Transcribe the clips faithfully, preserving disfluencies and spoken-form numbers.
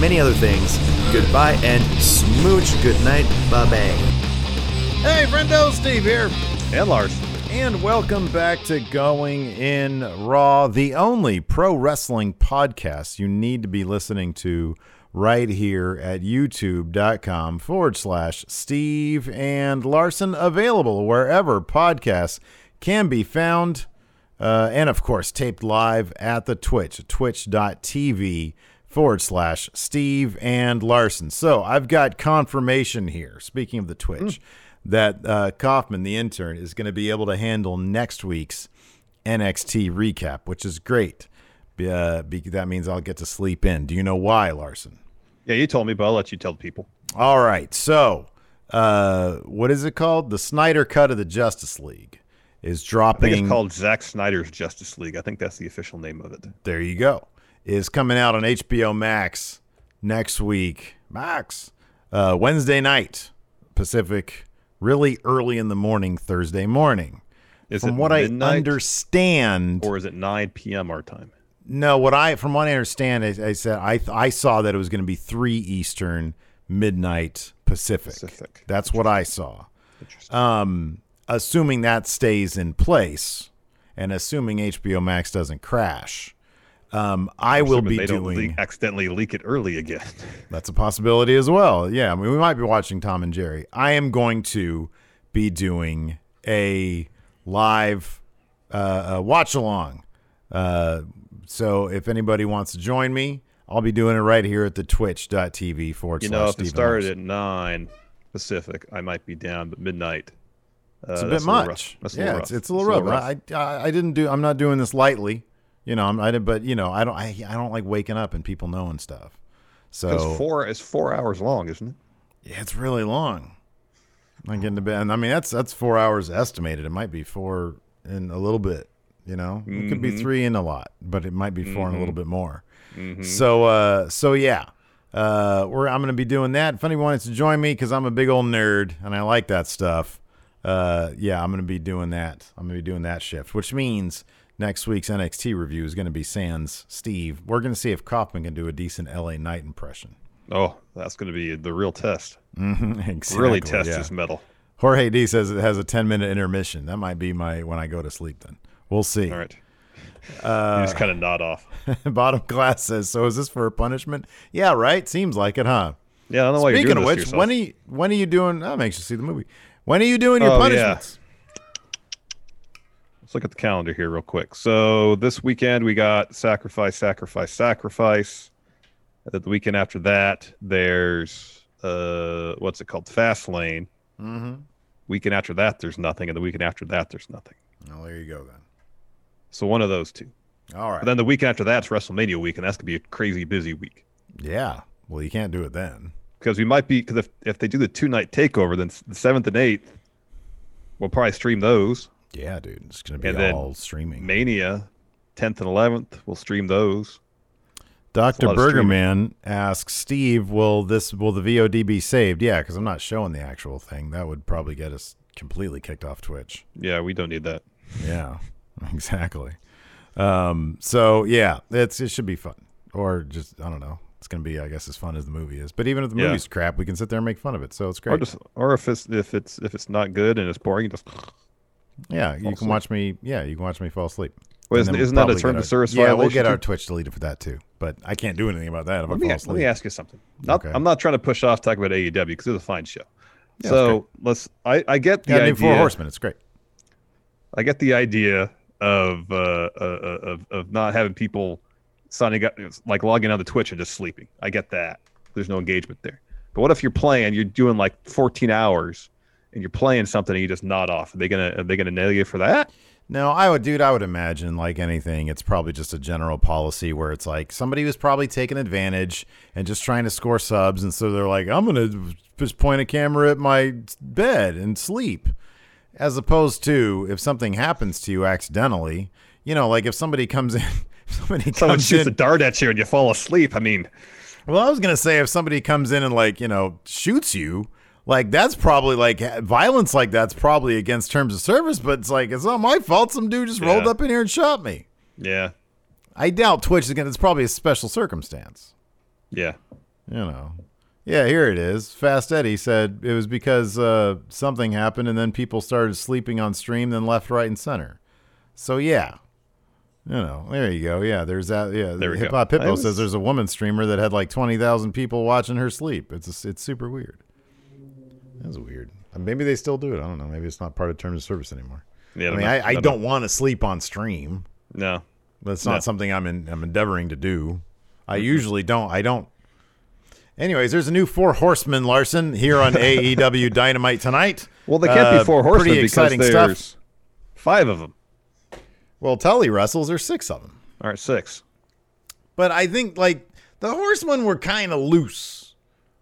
many other things. Goodbye and smooch. Good night. Bye-bye. Hey, friendo, Steve here. And Larson. And welcome back to Going In Raw, the only pro wrestling podcast you need to be listening to right here at youtube.com forward slash Steve and Larson, available wherever podcasts can be found. Uh, and, of course, taped live at the Twitch, twitch.tv forward slash Steve and Larson. So I've got confirmation here, speaking of the Twitch, mm. that uh, Kaufman, the intern, is going to be able to handle next week's N X T recap, which is great. Uh, that means I'll get to sleep in. Do you know why, Larson? Yeah, you told me, but I'll let you tell the people. All right. So uh, what is it called? The Snyder Cut of the Justice League is dropping. I think it's called Zack Snyder's Justice League. I think that's the official name of it. There you go. Is coming out on H B O Max next week. Max. Uh, Wednesday night, Pacific, really early in the morning, Thursday morning. Is from it what midnight, I understand, or is it nine p.m. our time? No, what I from what I understand, I, I said I I saw that it was going to be three Eastern, midnight Pacific. Pacific. That's what I saw. Interesting. Um. Assuming that stays in place and assuming H B O Max doesn't crash, um, I will be they doing don't leak, accidentally leak it early again. That's a possibility as well. Yeah. I mean, we might be watching Tom and Jerry. I am going to be doing a live, uh, watch along. Uh, so if anybody wants to join me, I'll be doing it right here at the twitch.tv forward slash. You know, if it started at nine Pacific, I might be down, but midnight, It's uh, a bit a much. That's yeah, a it's, it's a little it's rough. rough. I, I I didn't do. I'm not doing this lightly, you know. I'm I did, but you know, I don't. I, I don't like waking up and people knowing stuff. So four it's four hours long, isn't it? Yeah, it's really long. I'm getting to bed. I mean, that's that's four hours estimated. It might be four in a little bit. You know, mm-hmm. It could be three in a lot, but it might be four mm-hmm. and a little bit more. Mm-hmm. So uh, so yeah. Uh, we're I'm gonna be doing that. If anyone wants to join me, because I'm a big old nerd and I like that stuff. Uh, yeah, I'm going to be doing that. I'm going to be doing that shift, which means next week's N X T review is going to be sans Steve. We're going to see if Kaufman can do a decent L A Knight impression. Oh, that's going to be the real test. Mm-hmm, exactly, really test yeah. his mettle. Jorge D says it has a ten minute intermission. That might be my, when I go to sleep then. We'll see. All right. Uh, you just kind of nod off. Bottom Glass says, so is this for a punishment? Yeah, right. Seems like it, huh? Yeah, I don't know why you're doing this to yourself. Speaking of which, when are you, when are you doing, I'm anxious to see the movie. When are you doing your oh, punishments? Yeah. Let's look at the calendar here real quick. So this weekend we got Sacrifice, Sacrifice, Sacrifice. The weekend after that, there's, uh, what's it called? Fastlane. Mm-hmm. Weekend after that, there's nothing. And the weekend after that, there's nothing. Well, there you go then. So one of those two. All right. But then the weekend after that's WrestleMania week, and that's going to be a crazy busy week. Yeah. Well, you can't do it then. Because we might be, because if, if they do the two-night takeover, then the seventh and eighth, we'll probably stream those. Yeah, dude. It's going to be all streaming. Mania, tenth and eleventh, we'll stream those. Doctor Burgerman asks, Steve, will this will the V O D be saved? Yeah, because I'm not showing the actual thing. That would probably get us completely kicked off Twitch. Yeah, we don't need that. Yeah, exactly. Um, so, yeah, it's it should be fun. Or just, I don't know. It's going to be, I guess, as fun as the movie is. But even if the yeah. movie's crap, we can sit there and make fun of it. So it's great. Or, just, or if it's if it's if it's not good and it's boring, just yeah, you can asleep. watch me. Yeah, you can watch me fall asleep. Well, isn't isn't we'll that a term of service? Yeah, we'll get our Twitch deleted for that too. But I can't do anything about that. If let, I me, fall asleep. let me ask you something. Not, okay. I'm not trying to push off talking about A E W because it's a fine show. Yeah, so let's. I, I get the yeah, idea. Four Horsemen. It's great. I get the idea of uh, uh, of of not having people. Signing up, like logging on to Twitch and just sleeping. I get that. There's no engagement there. But what if you're playing? You're doing like fourteen hours, and you're playing something, and you just nod off. Are they gonna Are they gonna nail you for that? No, I would, dude, I would imagine, like anything, it's probably just a general policy where it's like somebody was probably taking advantage and just trying to score subs. And so they're like, I'm going to just point a camera at my bed and sleep. As opposed to if something happens to you accidentally, you know, like if somebody comes in, somebody comes Someone shoots in, a dart at you and you fall asleep. I mean, well, I was going to say if somebody comes in and like, you know, shoots you. Like, that's probably, like, violence like that's probably against terms of service, but it's like, it's not my fault. Some dude just yeah. rolled up in here and shot me. Yeah. I doubt Twitch is going to, it's probably a special circumstance. Yeah. You know. Yeah, here it is. Fast Eddie said it was because uh, something happened, and then people started sleeping on stream, then left, right, and center. So, yeah. You know, there you go. Yeah, there's that. Yeah, there we Hip Hop Hippo was... says there's a woman streamer that had, like, twenty thousand people watching her sleep. It's a, it's super weird. That's weird. Maybe they still do it. I don't know. Maybe it's not part of terms of service anymore. Yeah, I mean, I, I don't want to sleep on stream. No, that's not no. something I'm in, I'm endeavoring to do. I mm-hmm. usually don't. I don't. Anyways, there's a new Four Horsemen Larson here on A E W Dynamite tonight. Well, they can't uh, be Four Horsemen pretty exciting because there's stuff. Five of them. Well, Tully wrestles. There's six of them. All right, six. But I think like the Horsemen were kind of loose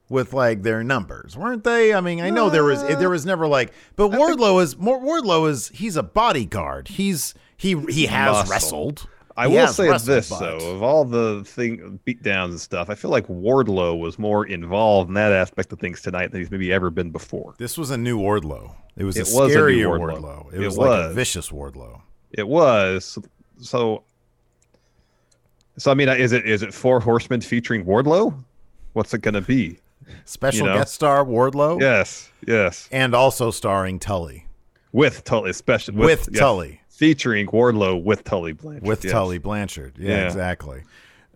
with like their numbers, weren't they? I mean, I know there was there was never like, but Wardlow is more. Wardlow is he's a bodyguard. He's he he has muscle. wrestled. I he will say wrestled, this but. though, of all the thing beatdowns and stuff, I feel like Wardlow was more involved in that aspect of things tonight than he's maybe ever been before. This was a new Wardlow. It was it a was scarier a Wardlow. Wardlow. It, it was, was like a vicious Wardlow. It was so. So I mean, is it is it Four Horsemen featuring Wardlow? What's it gonna be? Special you know? guest star Wardlow. Yes, yes. And also starring Tully. With Tully, especially. With, with yes. Tully. Featuring Wardlow with Tully Blanchard. With yes. Tully Blanchard. Yeah, yeah. exactly.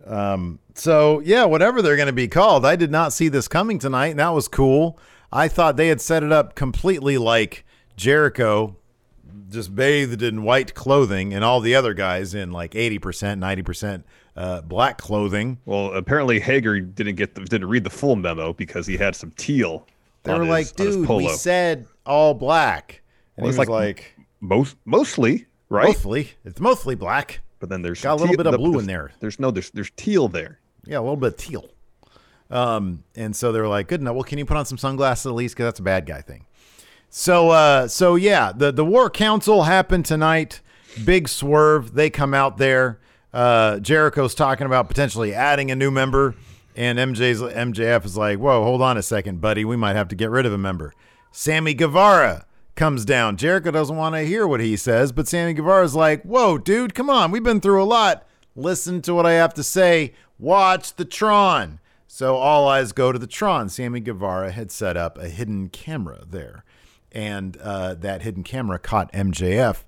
Um, so, yeah, whatever they're going to be called. I did not see this coming tonight, and that was cool. I thought they had set it up completely like Jericho, just bathed in white clothing, and all the other guys in like eighty percent, ninety percent Uh, black clothing. Well, apparently Hager didn't get the, didn't read the full memo because he had some teal. They were like, his, "Dude, we said all black." And well, he was like, like, "Most, mostly, right? Mostly, it's mostly black." But then there's got a little teal, bit of blue the, in there. There's no, there's there's teal there. Yeah, a little bit of teal. Um, and so they were like, "Good enough. Well, can you put on some sunglasses at least? Because that's a bad guy thing." So, uh, so yeah, the the War Council happened tonight. Big swerve. They come out there. Uh, Jericho's talking about potentially adding a new member, and M J's M J F is like, whoa, hold on a second, buddy. We might have to get rid of a member. Sammy Guevara comes down. Jericho doesn't want to hear what he says, but Sammy Guevara's like, whoa, dude, come on. We've been through a lot. Listen to what I have to say. Watch the Tron. So all eyes go to the Tron. Sammy Guevara had set up a hidden camera there, and uh, that hidden camera caught M J F.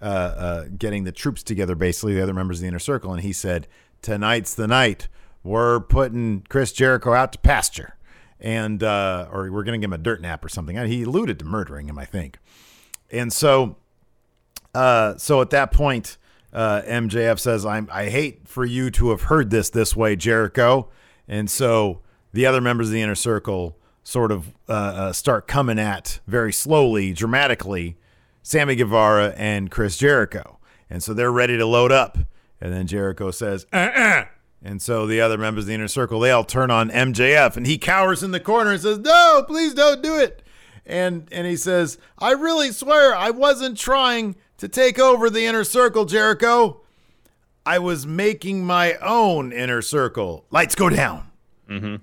Uh, uh, getting the troops together, basically, the other members of the Inner Circle. And he said, tonight's the night. We're putting Chris Jericho out to pasture. And, uh, or we're going to give him a dirt nap or something. He alluded to murdering him, I think. And so, uh, so at that point, uh, M J F says, I'm, I hate for you to have heard this this way, Jericho. And so the other members of the Inner Circle sort of uh, uh, start coming at very slowly, dramatically, Sammy Guevara and Chris Jericho. And so they're ready to load up. And then Jericho says, uh-uh. And so the other members of the Inner Circle, they all turn on M J F. And he cowers in the corner and says, no, please don't do it. And and he says, I really swear I wasn't trying to take over the Inner Circle, Jericho. I was making my own Inner Circle. Lights go down. Mm-hmm.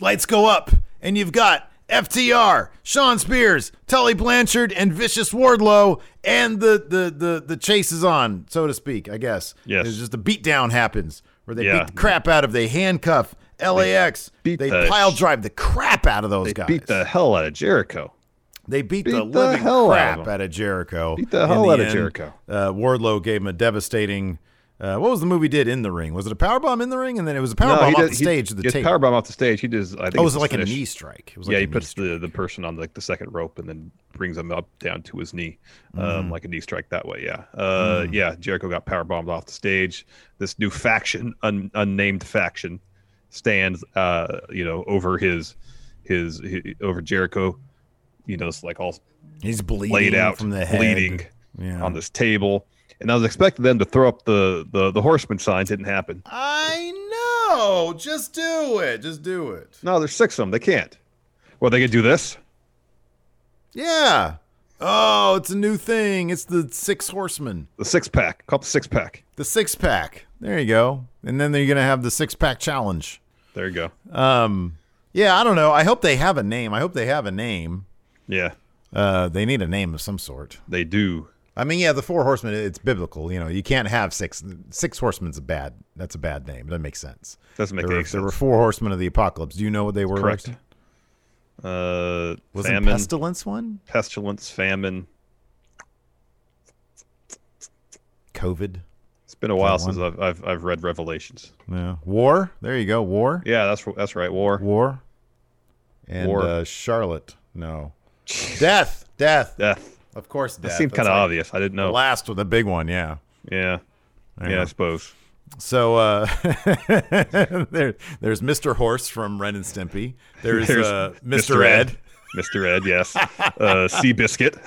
Lights go up. And you've got F T R, Sean Spears, Tully Blanchard, and Vicious Wardlow, and the the the the chase is on, so to speak, I guess. Yes. It's just a beatdown happens where they yeah. beat the crap out of, they handcuff L A X, they, they the pile drive the crap out of those they guys. They beat the hell out of Jericho. They beat, beat the, the living hell crap out of, out of Jericho. Beat the hell the out end, of Jericho. Uh, Wardlow gave him a devastating... Uh, what was the movie did in the ring? Was it a powerbomb in the ring? And then it was a powerbomb no, off the stage. He, the tape. powerbomb off the stage. He does. I think oh, it was like finish. a knee strike. It was like yeah, he puts the, the person on like the second rope and then brings him up down to his knee, um, mm. like a knee strike that way. Yeah, uh, mm. yeah. Jericho got powerbombed off the stage. This new faction, un, unnamed faction, stands, uh, you know, over his, his, his over Jericho. You know, it's like all he's bleeding out, from the head, bleeding. yeah. on this table. And I was expecting them to throw up the, the, the horseman sign. Didn't happen. I know. Just do it. Just do it. No, there's six of them. They can't. Well, they could do this. Yeah. Oh, it's a new thing. It's the six horsemen. The six pack. Call it the six pack. The six pack. There you go. And then they're going to have the six pack challenge. There you go. Um, yeah, I don't know. I hope they have a name. I hope they have a name. Yeah. Uh, they need a name of some sort. They do. I mean, yeah, the Four Horsemen, it's biblical. You know, you can't have six. Six Horsemen's a bad, that's a bad name. It doesn't make sense. Doesn't make there any were, sense. There were Four Horsemen of the Apocalypse. Do you know what they were? Correct. Uh, was it Pestilence one? Pestilence, famine. COVID. It's been a while since I've, I've I've read Revelations. Yeah. War. There you go. War. Yeah, that's that's right. War. War. And War. Uh, Charlotte. No. Death. Death. Death. Of course, death. That seemed kind of like obvious. I didn't know. The last one, the big one, yeah. Yeah. I yeah, know. I suppose. So uh, there, there's Mister Horse from Ren and Stimpy. There's uh, Mister Ed. Ed. Mister Ed, yes. Uh, Seabiscuit.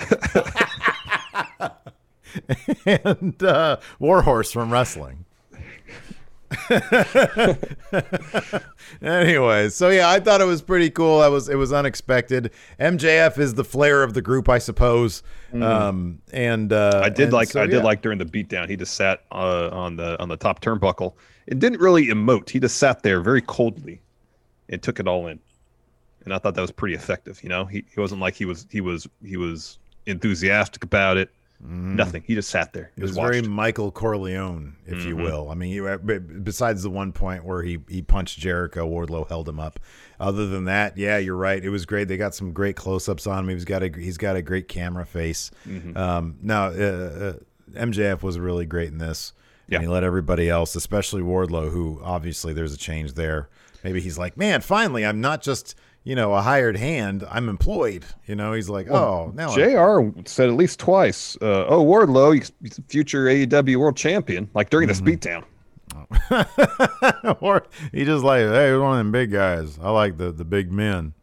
And uh, War Horse from wrestling. Anyway, so yeah, I thought it was pretty cool. I was it was unexpected. M J F is the flair of the group, I suppose. Mm. Um, and uh, I did and like so, I yeah. did like during the beatdown, he just sat uh, on the on the top turnbuckle and didn't really emote. He just sat there very coldly and took it all in. And I thought that was pretty effective. You know, he he wasn't like he was he was he was enthusiastic about it. Mm. Nothing. He just sat there. He it was watched. Very Michael Corleone, if mm-hmm. you will. I mean, he, besides the one point where he, he punched Jericho, Wardlow held him up. Other than that, yeah, you're right. It was great. They got some great close-ups on him. He's got a he's got a great camera face. Mm-hmm. Um, now, uh, uh, M J F was really great in this. Yeah. And he let everybody else, especially Wardlow, who obviously there's a change there. Maybe he's like, man, finally, I'm not just... you know, a hired hand, I'm employed. You know, he's like, oh, well, now J R I'm... said at least twice, uh, oh, Wardlow, he's a future A E W world champion, like during mm-hmm. the beatdown. Oh. Or he just like, hey, one of them big guys. I like the, the big men.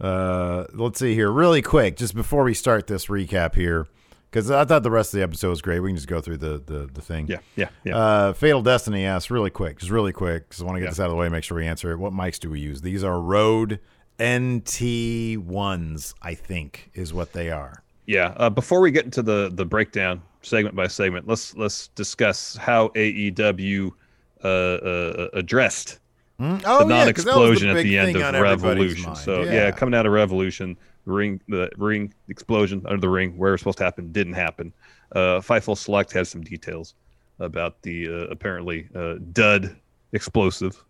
Uh, let's see here really quick, just before we start this recap here, because I thought the rest of the episode was great. We can just go through the the, the thing. Yeah, yeah, yeah. Uh, Fatal Destiny asks really quick, just really quick, because I want to get yeah. this out of the way and make sure we answer it. What mics do we use? These are Rode N T ones, I think, is what they are. Yeah. Uh, before we get into the the breakdown segment by segment, let's let's discuss how A E W uh, uh, addressed mm? oh, the non-explosion yeah, the at the end of Revolution. Mind. So yeah. yeah, coming out of Revolution. Ring the ring explosion under the ring where it's supposed to happen didn't happen. Uh, Fightful Select has some details about the uh, apparently uh, dud explosive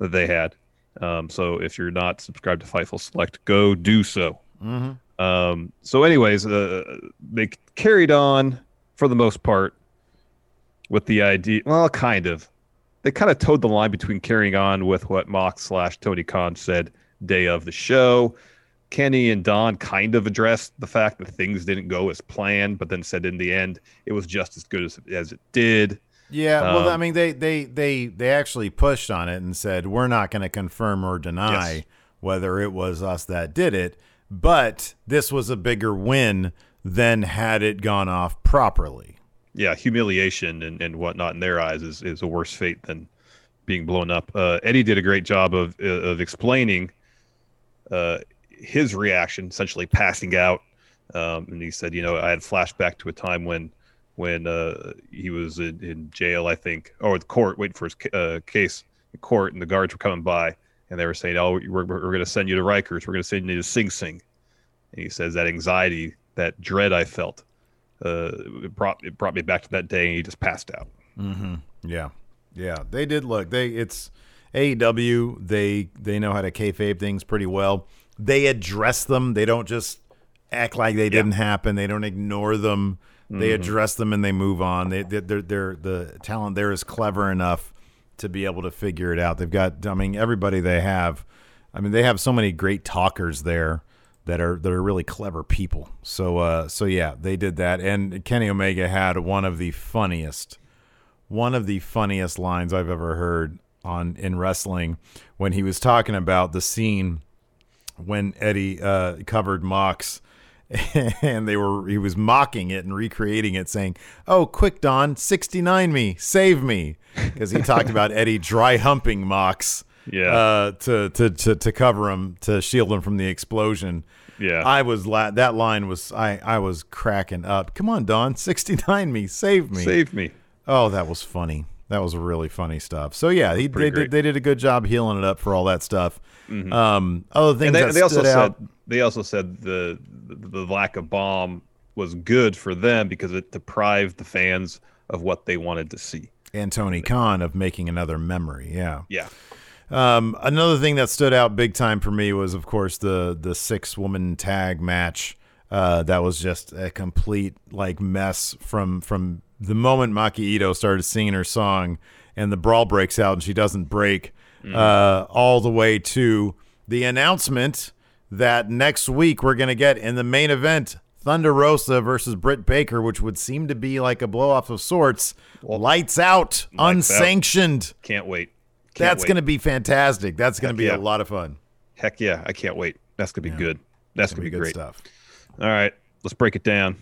that they had. Um, so if you're not subscribed to Fightful Select, go do so. Mm-hmm. Um, so, anyways, uh, they carried on for the most part with the idea. Well, kind of. They kind of towed the line between carrying on with what Mox slash Tony Khan said day of the show. Kenny and Don kind of addressed the fact that things didn't go as planned, but then said in the end it was just as good as, as it did. Yeah, um, well, I mean, they, they they they actually pushed on it and said, we're not going to confirm or deny yes. whether it was us that did it, but this was a bigger win than had it gone off properly. Yeah, humiliation and, and whatnot in their eyes is, is a worse fate than being blown up. Uh, Eddie did a great job of, of explaining... Uh, his reaction, essentially passing out, um, and he said, you know, I had a flashback to a time when when uh, he was in, in jail, I think, or the court, waiting for his uh, case in court, and the guards were coming by, and they were saying, oh, we're, we're going to send you to Rikers, we're going to send you to Sing Sing. And he says that anxiety, that dread I felt, uh, it, brought, it brought me back to that day, and he just passed out. Mm-hmm. Yeah. Yeah, they did look. They It's A E W. They, they know how to kayfabe things pretty well. They address them. They don't just act like they didn't yeah. happen. They don't ignore them. Mm-hmm. They address them and they move on. They, they're, they're, the talent there is clever enough to be able to figure it out. They've got, I mean, everybody they have. I mean, they have so many great talkers there that are that are really clever people. So, uh, so yeah, they did that. And Kenny Omega had one of the funniest, one of the funniest lines I've ever heard on in wrestling when he was talking about the scene. When Eddie uh, covered Mox and they were he was mocking it and recreating it, saying, "Oh, quick, Don, sixty-nine me, save me," because he talked about Eddie dry humping Mox, yeah, uh, to, to to to cover him, to shield him from the explosion. Yeah, I was la- that line was I I was cracking up. Come on, Don, sixty-nine me, save me, save me. Oh, that was funny. That was really funny stuff. So yeah, he, they did, they did a good job healing it up for all that stuff. Mm-hmm. Um, other things and they, that they also stood out, said they also said the, the the lack of bomb was good for them because it deprived the fans of what they wanted to see. And Tony Khan of making another memory. Yeah, yeah. Um, another thing that stood out big time for me was, of course, the the six woman tag match. Uh, that was just a complete like mess from from. The moment Maki Ito started singing her song and the brawl breaks out and she doesn't break, mm. uh, all the way to the announcement that next week we're going to get in the main event Thunder Rosa versus Britt Baker, which would seem to be like a blow-off of sorts. Well, lights out, lights unsanctioned. Out. Can't wait. Can't That's going to be fantastic. That's going to be yeah. a lot of fun. Heck yeah. I can't wait. That's going to be yeah. good. That's going to be, be good great. Stuff. All right. Let's break it down.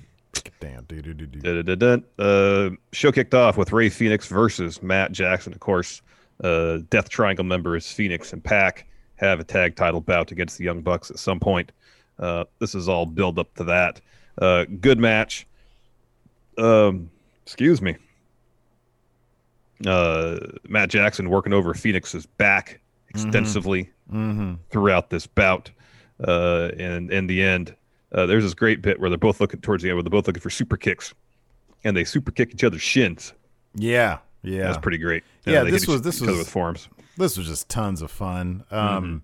Damn, do, do, do, do. Da, da, da, da. Uh, show kicked off with Rey Fénix versus Matt Jackson. Of course, uh, Death Triangle members Fénix and Pac have a tag title bout against the Young Bucks at some point. Uh, this is all build up to that. Uh, good match. Um, excuse me. Uh, Matt Jackson working over Fénix's back extensively mm-hmm. throughout this bout, uh, and in the end. Uh, there's this great bit where they're both looking towards the end, where they're both looking for super kicks, and they super kick each other's shins. Yeah, yeah, that's pretty great. You yeah, know, they this hit was each, this each was with forms. This was just tons of fun. Um, mm-hmm.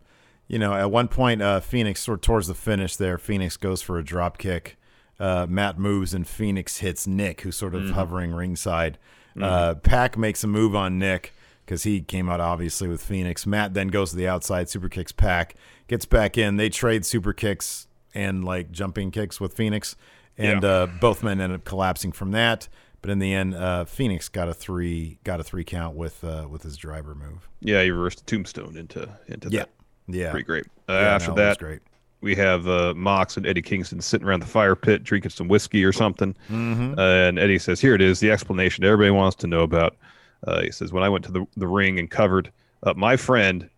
You know, at one point, uh, Fénix sort towards the finish there, Fénix goes for a drop kick. Uh, Matt moves and Fénix hits Nick, who's sort of mm-hmm. hovering ringside. Mm-hmm. Uh, Pac makes a move on Nick because he came out obviously with Fénix. Matt then goes to the outside, super kicks Pac, gets back in. They trade super kicks. And like jumping kicks with Fénix, and yeah. uh, both men ended up collapsing from that. But in the end, uh, Fénix got a three, got a three count with uh, with his driver move. Yeah, he reversed the tombstone into into yeah. that. Yeah, pretty great. Uh, yeah, after no, that, great. we have uh, Mox and Eddie Kingston sitting around the fire pit drinking some whiskey or something. Mm-hmm. Uh, and Eddie says, "Here it is, the explanation everybody wants to know about." Uh, he says, "When I went to the the ring and covered up my friend,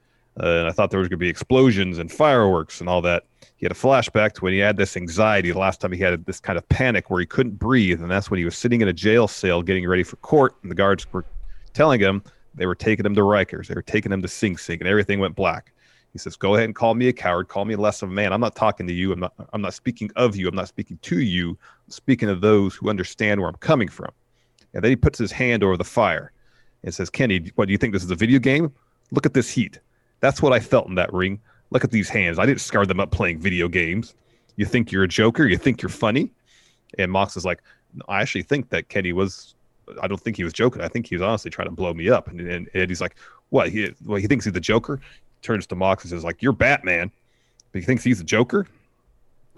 uh, and I thought there was going to be explosions and fireworks and all that." He had a flashback to when he had this anxiety the last time he had this kind of panic where he couldn't breathe. And that's when he was sitting in a jail cell getting ready for court. And the guards were telling him they were taking him to Rikers. They were taking him to Sing Sing and everything went black. He says, "Go ahead and call me a coward. Call me less of a man. I'm not talking to you. I'm not, I'm not speaking of you. I'm not speaking to you. I'm speaking of those who understand where I'm coming from." And then he puts his hand over the fire and says, "Kenny, what do you think? This is a video game? Look at this heat. That's what I felt in that ring. Look at these hands. I didn't scar them up playing video games. You think you're a joker? You think you're funny?" And Mox is like, "No, I actually think that Kenny was, I don't think he was joking. I think he was honestly trying to blow me up." And and, and he's like, what? He, well, he thinks he's the Joker? Turns to Mox and says, like, "You're Batman, but he thinks he's the Joker?"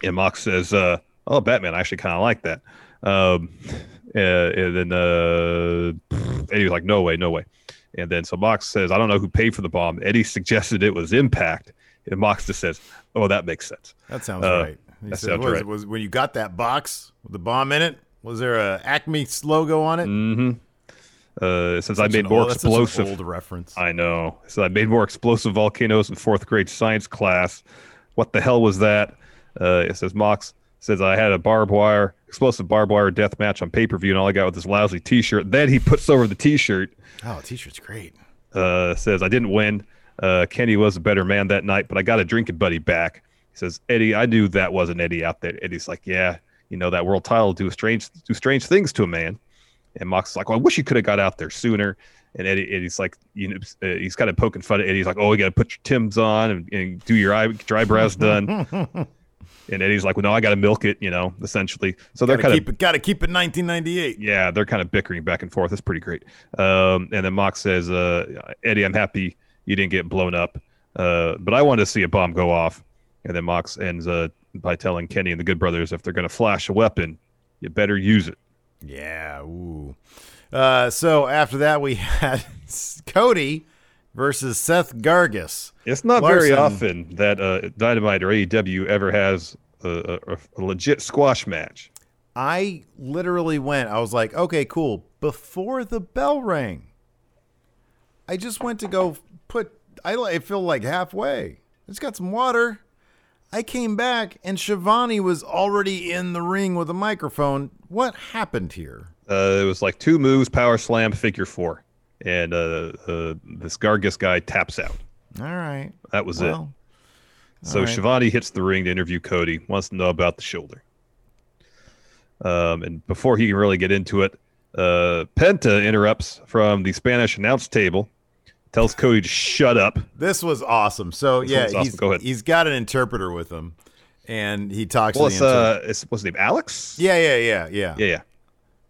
And Mox says, uh, "Oh, Batman, I actually kind of like that." Um, and, and then uh, Eddie was like, "No way, no way." And then so Mox says, "I don't know who paid for the bomb. Eddie suggested it was Impact." And Mox just says, "Oh, that makes sense. That sounds uh, right." He that said, sounds right. It? Was, when you got that box with the bomb in it, was there a Acme logo on it? Mm-hmm. Uh, since I made an, more oh, explosive. That's such an old reference. I know. So I made more explosive volcanoes in fourth grade science class. What the hell was that? Uh, it says Mox says I had a barbed wire, explosive barbed wire death match on pay per view, and all I got was this lousy T-shirt. Then he puts over the T-shirt. Oh, the T-shirt's great. Uh, says I didn't win. Uh, Kenny was a better man that night, but I got a drinking buddy back. He says, "Eddie, I knew that wasn't Eddie out there." Eddie's like, "Yeah, you know, that world title do strange do strange things to a man." And Mox is like, "Well, I wish you could have got out there sooner." And Eddie, Eddie's like, you know, uh, he's kind of poking fun at Eddie. He's like, "Oh, you got to put your Timbs on and, and do your eye, get your eyebrows done." And Eddie's like, "Well, no, I got to milk it," you know, essentially. So they're kind of got to keep it nineteen ninety-eight. Yeah, they're kind of bickering back and forth. It's pretty great. Um, and then Mox says, uh, "Eddie, I'm happy you didn't get blown up, uh, but I wanted to see a bomb go off." And then Mox ends uh, by telling Kenny and the Good Brothers, if they're going to flash a weapon, you better use it. Yeah. Ooh. Uh, so after that, we had Cody versus Seth Gargis. It's not Larson. Very often that uh, Dynamite or A E W ever has a, a, a legit squash match. I literally went, I was like, okay, cool. Before the bell rang, I just went to go put, I, I feel like halfway. I just got some water. I came back and Shivani was already in the ring with a microphone. What happened here? Uh, it was like two moves, power slam, figure four. And uh, uh, this Gargis guy taps out. All right. That was well, it. So right. Shivani hits the ring to interview Cody, wants to know about the shoulder. Um, and before he can really get into it, uh, Penta interrupts from the Spanish announce table, tells Cody to shut up. This was awesome. So, this yeah, awesome. He's, Go ahead. He's got an interpreter with him, and he talks well, to the uh, interpreter. What's his name, Alex? Yeah, yeah, yeah, yeah. Yeah, yeah.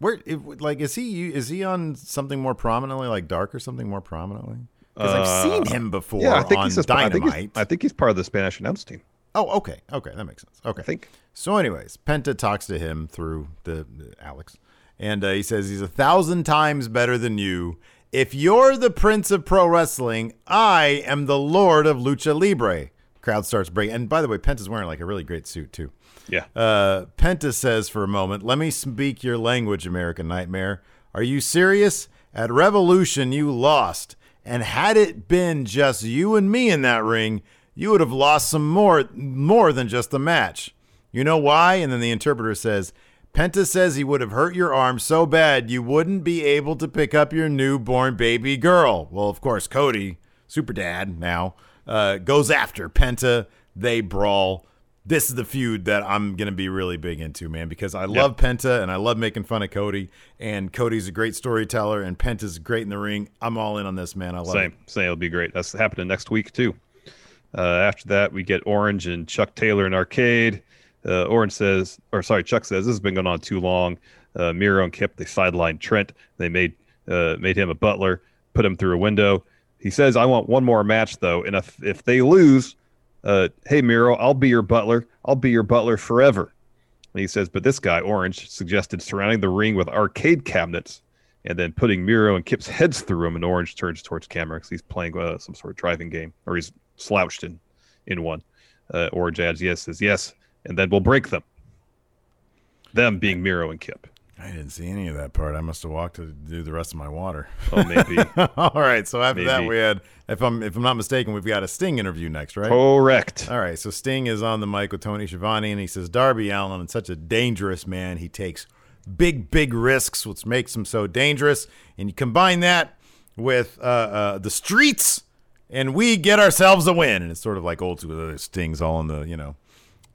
Where, if, like, is he is he on something more prominently, like Dark or something more prominently? Because I've seen uh, him before yeah, I think on he's a, Dynamite. I think he's, I think he's part of the Spanish announce team. Oh, okay. Okay, that makes sense. Okay. I think. So anyways, Penta talks to him through the, the Alex, and uh, he says he's a thousand times better than you. If you're the Prince of Pro Wrestling, I am the Lord of Lucha Libre. Crowd starts breaking. And by the way, Penta's wearing like a really great suit, too. Yeah. Uh, Penta says for a moment, let me speak your language, American Nightmare. Are you serious? At Revolution, you lost. And had it been just you and me in that ring, you would have lost some more, more than just the match. You know why? And then the interpreter says, Penta says he would have hurt your arm so bad you wouldn't be able to pick up your newborn baby girl. Well, of course, Cody, super dad now, uh, goes after Penta. They brawl. This is the feud that I'm going to be really big into, man, because I love yep. Penta and I love making fun of Cody. And Cody's a great storyteller and Penta's great in the ring. I'm all in on this, man. I love Same. it. Same. It'll be great. That's happening next week, too. Uh, after that, we get Orange and Chuck Taylor in Arcade. Uh, Orange says, or sorry, Chuck says, this has been going on too long. Uh, Miro and Kip, they sidelined Trent. They made uh, made him a butler, put him through a window. He says, I want one more match, though. And if, if they lose, uh, hey, Miro, I'll be your butler. I'll be your butler forever. And he says, but this guy, Orange, suggested surrounding the ring with arcade cabinets and then putting Miro and Kip's heads through him. And Orange turns towards camera because he's playing uh, some sort of driving game, or he's slouched in, in one. Uh, Orange adds, yes, says, yes. And then we'll break them. Them being Miro and Kip. I didn't see any of that part. I must have walked to do the rest of my water. Oh, maybe. All right. So after maybe. that, we had, if I'm if I'm not mistaken, we've got a Sting interview next, right? Correct. All right. So Sting is on the mic with Tony Schiavone, and he says, Darby Allin is such a dangerous man. He takes big, big risks, which makes him so dangerous. And you combine that with uh, uh, the streets, and we get ourselves a win. And it's sort of like old school. Sting's all in the, you know.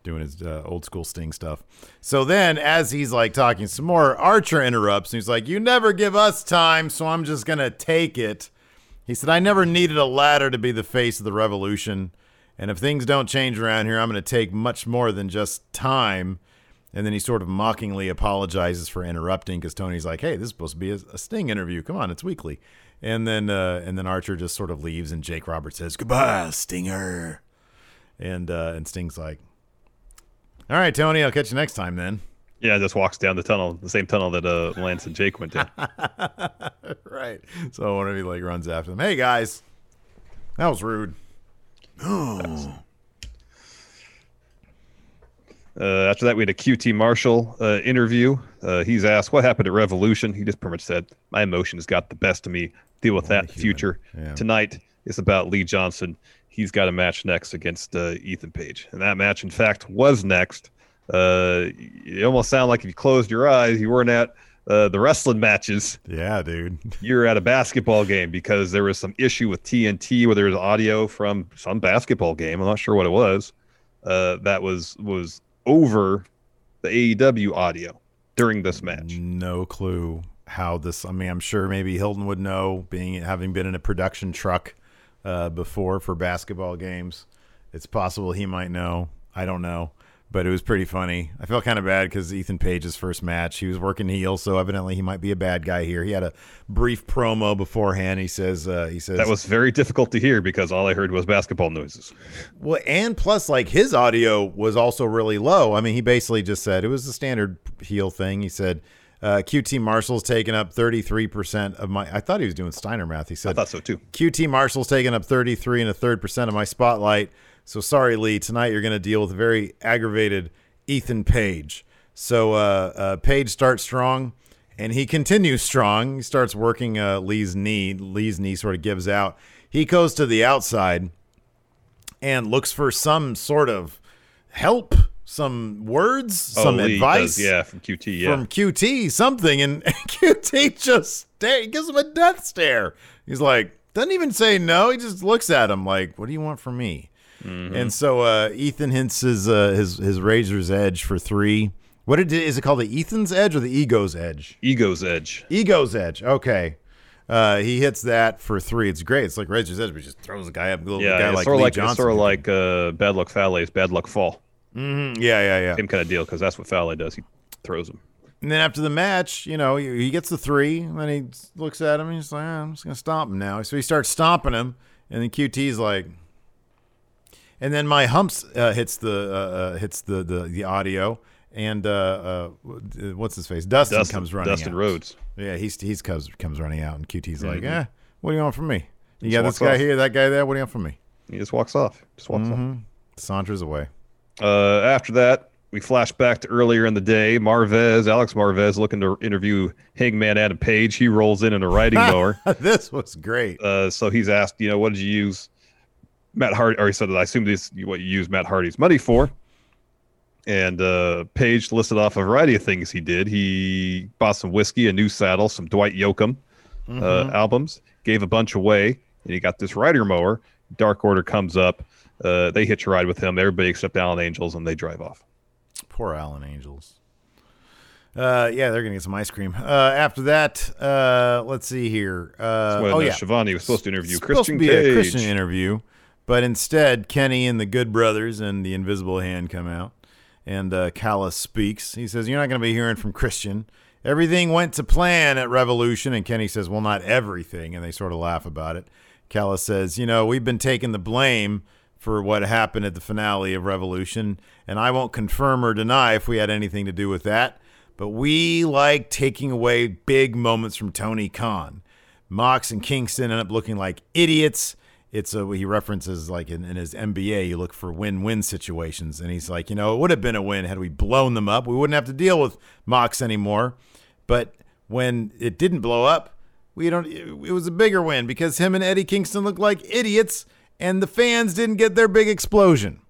Doing his uh, old school Sting stuff. So then as he's like talking some more, Archer interrupts. And he's like, you never give us time, so I'm just going to take it. He said, I never needed a ladder to be the face of the revolution. And if things don't change around here, I'm going to take much more than just time. And then he sort of mockingly apologizes for interrupting because Tony's like, hey, this is supposed to be a, a Sting interview. Come on, it's weekly. And then uh, and then Archer just sort of leaves and Jake Roberts says, goodbye, Stinger. And uh, And Sting's like, all right, Tony, I'll catch you next time then. Yeah, just walks down the tunnel, the same tunnel that uh, Lance and Jake went down. Right. So one of you like runs after them. Hey, guys, that was rude. Oh. Uh, after that, we had a Q T Marshall uh, interview. Uh, he's asked, what happened at Revolution? He just pretty much said, my emotions got the best of me. Deal with that in the future. Yeah. Tonight is about Lee Johnson. He's got a match next against uh, Ethan Page. And that match, in fact, was next. Uh, it almost sounded like if you closed your eyes, you weren't at uh, the wrestling matches. Yeah, dude. You were at a basketball game because there was some issue with T N T where there was audio from some basketball game. I'm not sure what it was. Uh, that was, was over the A E W audio during this match. No clue how this... I mean, I'm sure maybe Hilton would know, being having been in a production truck Uh, before for basketball games. It's possible he might know. I don't know, but it was pretty funny. I felt kind of bad because Ethan Page's first match, he was working heel, so evidently he might be a bad guy here. He had a brief promo beforehand. He says, uh, "He says that was very difficult to hear because all I heard was basketball noises." Well, and plus, like his audio was also really low. I mean, he basically just said it was the standard heel thing. He said. Uh, Q T Marshall's taken up thirty-three percent of my... I thought he was doing Steiner math. He said, I thought so too. Q T Marshall's taken up thirty-three and a third percent of my spotlight. So sorry, Lee. Tonight you're going to deal with a very aggravated Ethan Page. So uh, uh, Page starts strong, and he continues strong. He starts working uh, Lee's knee. Lee's knee sort of gives out. He goes to the outside and looks for some sort of help, some words, oh, some Lee advice. Does, yeah, from Q T. Yeah, from Q T, something. And Q T just stare, gives him a death stare. He's like, doesn't even say no. He just looks at him like, what do you want from me? Mm-hmm. And so uh, Ethan hints his, uh, his his Razor's Edge for three. What it, is it called? The Ethan's Edge or the Ego's Edge? Ego's Edge. Ego's Edge. Okay. Uh, he hits that for three. It's great. It's like Razor's Edge, but he just throws the guy up. Little yeah, guy it's like sort of Lee like, Johnson. It's sort of like uh, Bad Luck Fale's Bad Luck Fall. Mm-hmm. Yeah, yeah, yeah. Same kind of deal, because that's what Fale does. He throws him. And then after the match, you know, he, he gets the three, and then he looks at him, and he's like, ah, I'm just going to stomp him now. So he starts stomping him, and then Q T's like... And then my humps uh, hits the uh, hits the, the, the audio, and uh, uh, what's his face? Dustin, Dustin comes running Dustin out. Dustin Rhodes. Yeah, he's he's comes, comes running out, and Q T's like, mm-hmm. eh, what do you want from me? You got this guy off. Here, that guy there, what do you want from me? He just walks off. Just walks mm-hmm. off. Sandra's away. Uh, after that, we flash back to earlier in the day. Marvez, Alex Marvez, looking to interview Hangman Adam Page. He rolls in in a riding mower. This was great. Uh, so he's asked, you know, what did you use? Matt Hardy, or he said that I assume this is what you use Matt Hardy's money for. And uh, Page listed off a variety of things he did. He bought some whiskey, a new saddle, some Dwight Yoakam mm-hmm. uh, albums, gave a bunch away, and he got this rider mower. Dark Order comes up. Uh, they hitch a ride with him, everybody except Allen Angels, and they drive off. Poor Allen Angels. Uh, yeah, they're going to get some ice cream. Uh, after that, uh, let's see here. Uh, when, oh, uh, yeah. Shivani was supposed to interview it's Christian Cage. Supposed to be Cage. A Christian interview. But instead, Kenny and the Good Brothers and the Invisible Hand come out, and uh, Callis speaks. He says, you're not going to be hearing from Christian. Everything went to plan at Revolution, and Kenny says, well, not everything, and they sort of laugh about it. Callis says, you know, we've been taking the blame for what happened at the finale of Revolution, and I won't confirm or deny if we had anything to do with that, but we like taking away big moments from Tony Khan. Mox and Kingston end up looking like idiots. It's a, he references like in, in his M B A, you look for win-win situations. And he's like, you know, it would have been a win had we blown them up. We wouldn't have to deal with Mox anymore. But when it didn't blow up, we don't. It was a bigger win because him and Eddie Kingston looked like idiots and the fans didn't get their big explosion.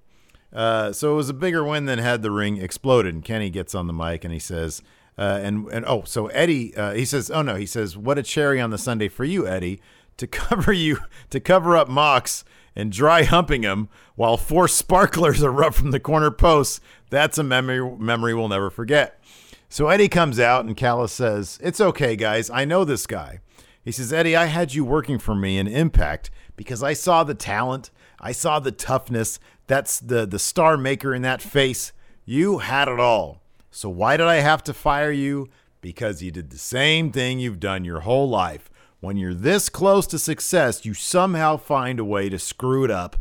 Uh, so it was a bigger win than had the ring exploded. And Kenny gets on the mic and he says, uh, and, and oh, so Eddie, uh, he says, oh no, he says, what a cherry on the Sunday for you, Eddie. To cover you, to cover up Mox and dry humping him while four sparklers erupt from the corner posts. That's a memory memory we'll never forget. So Eddie comes out and Callis says, it's okay, guys. I know this guy. He says, Eddie, I had you working for me in Impact because I saw the talent. I saw the toughness. That's the, the star maker in that face. You had it all. So why did I have to fire you? Because you did the same thing you've done your whole life. When you're this close to success, you somehow find a way to screw it up,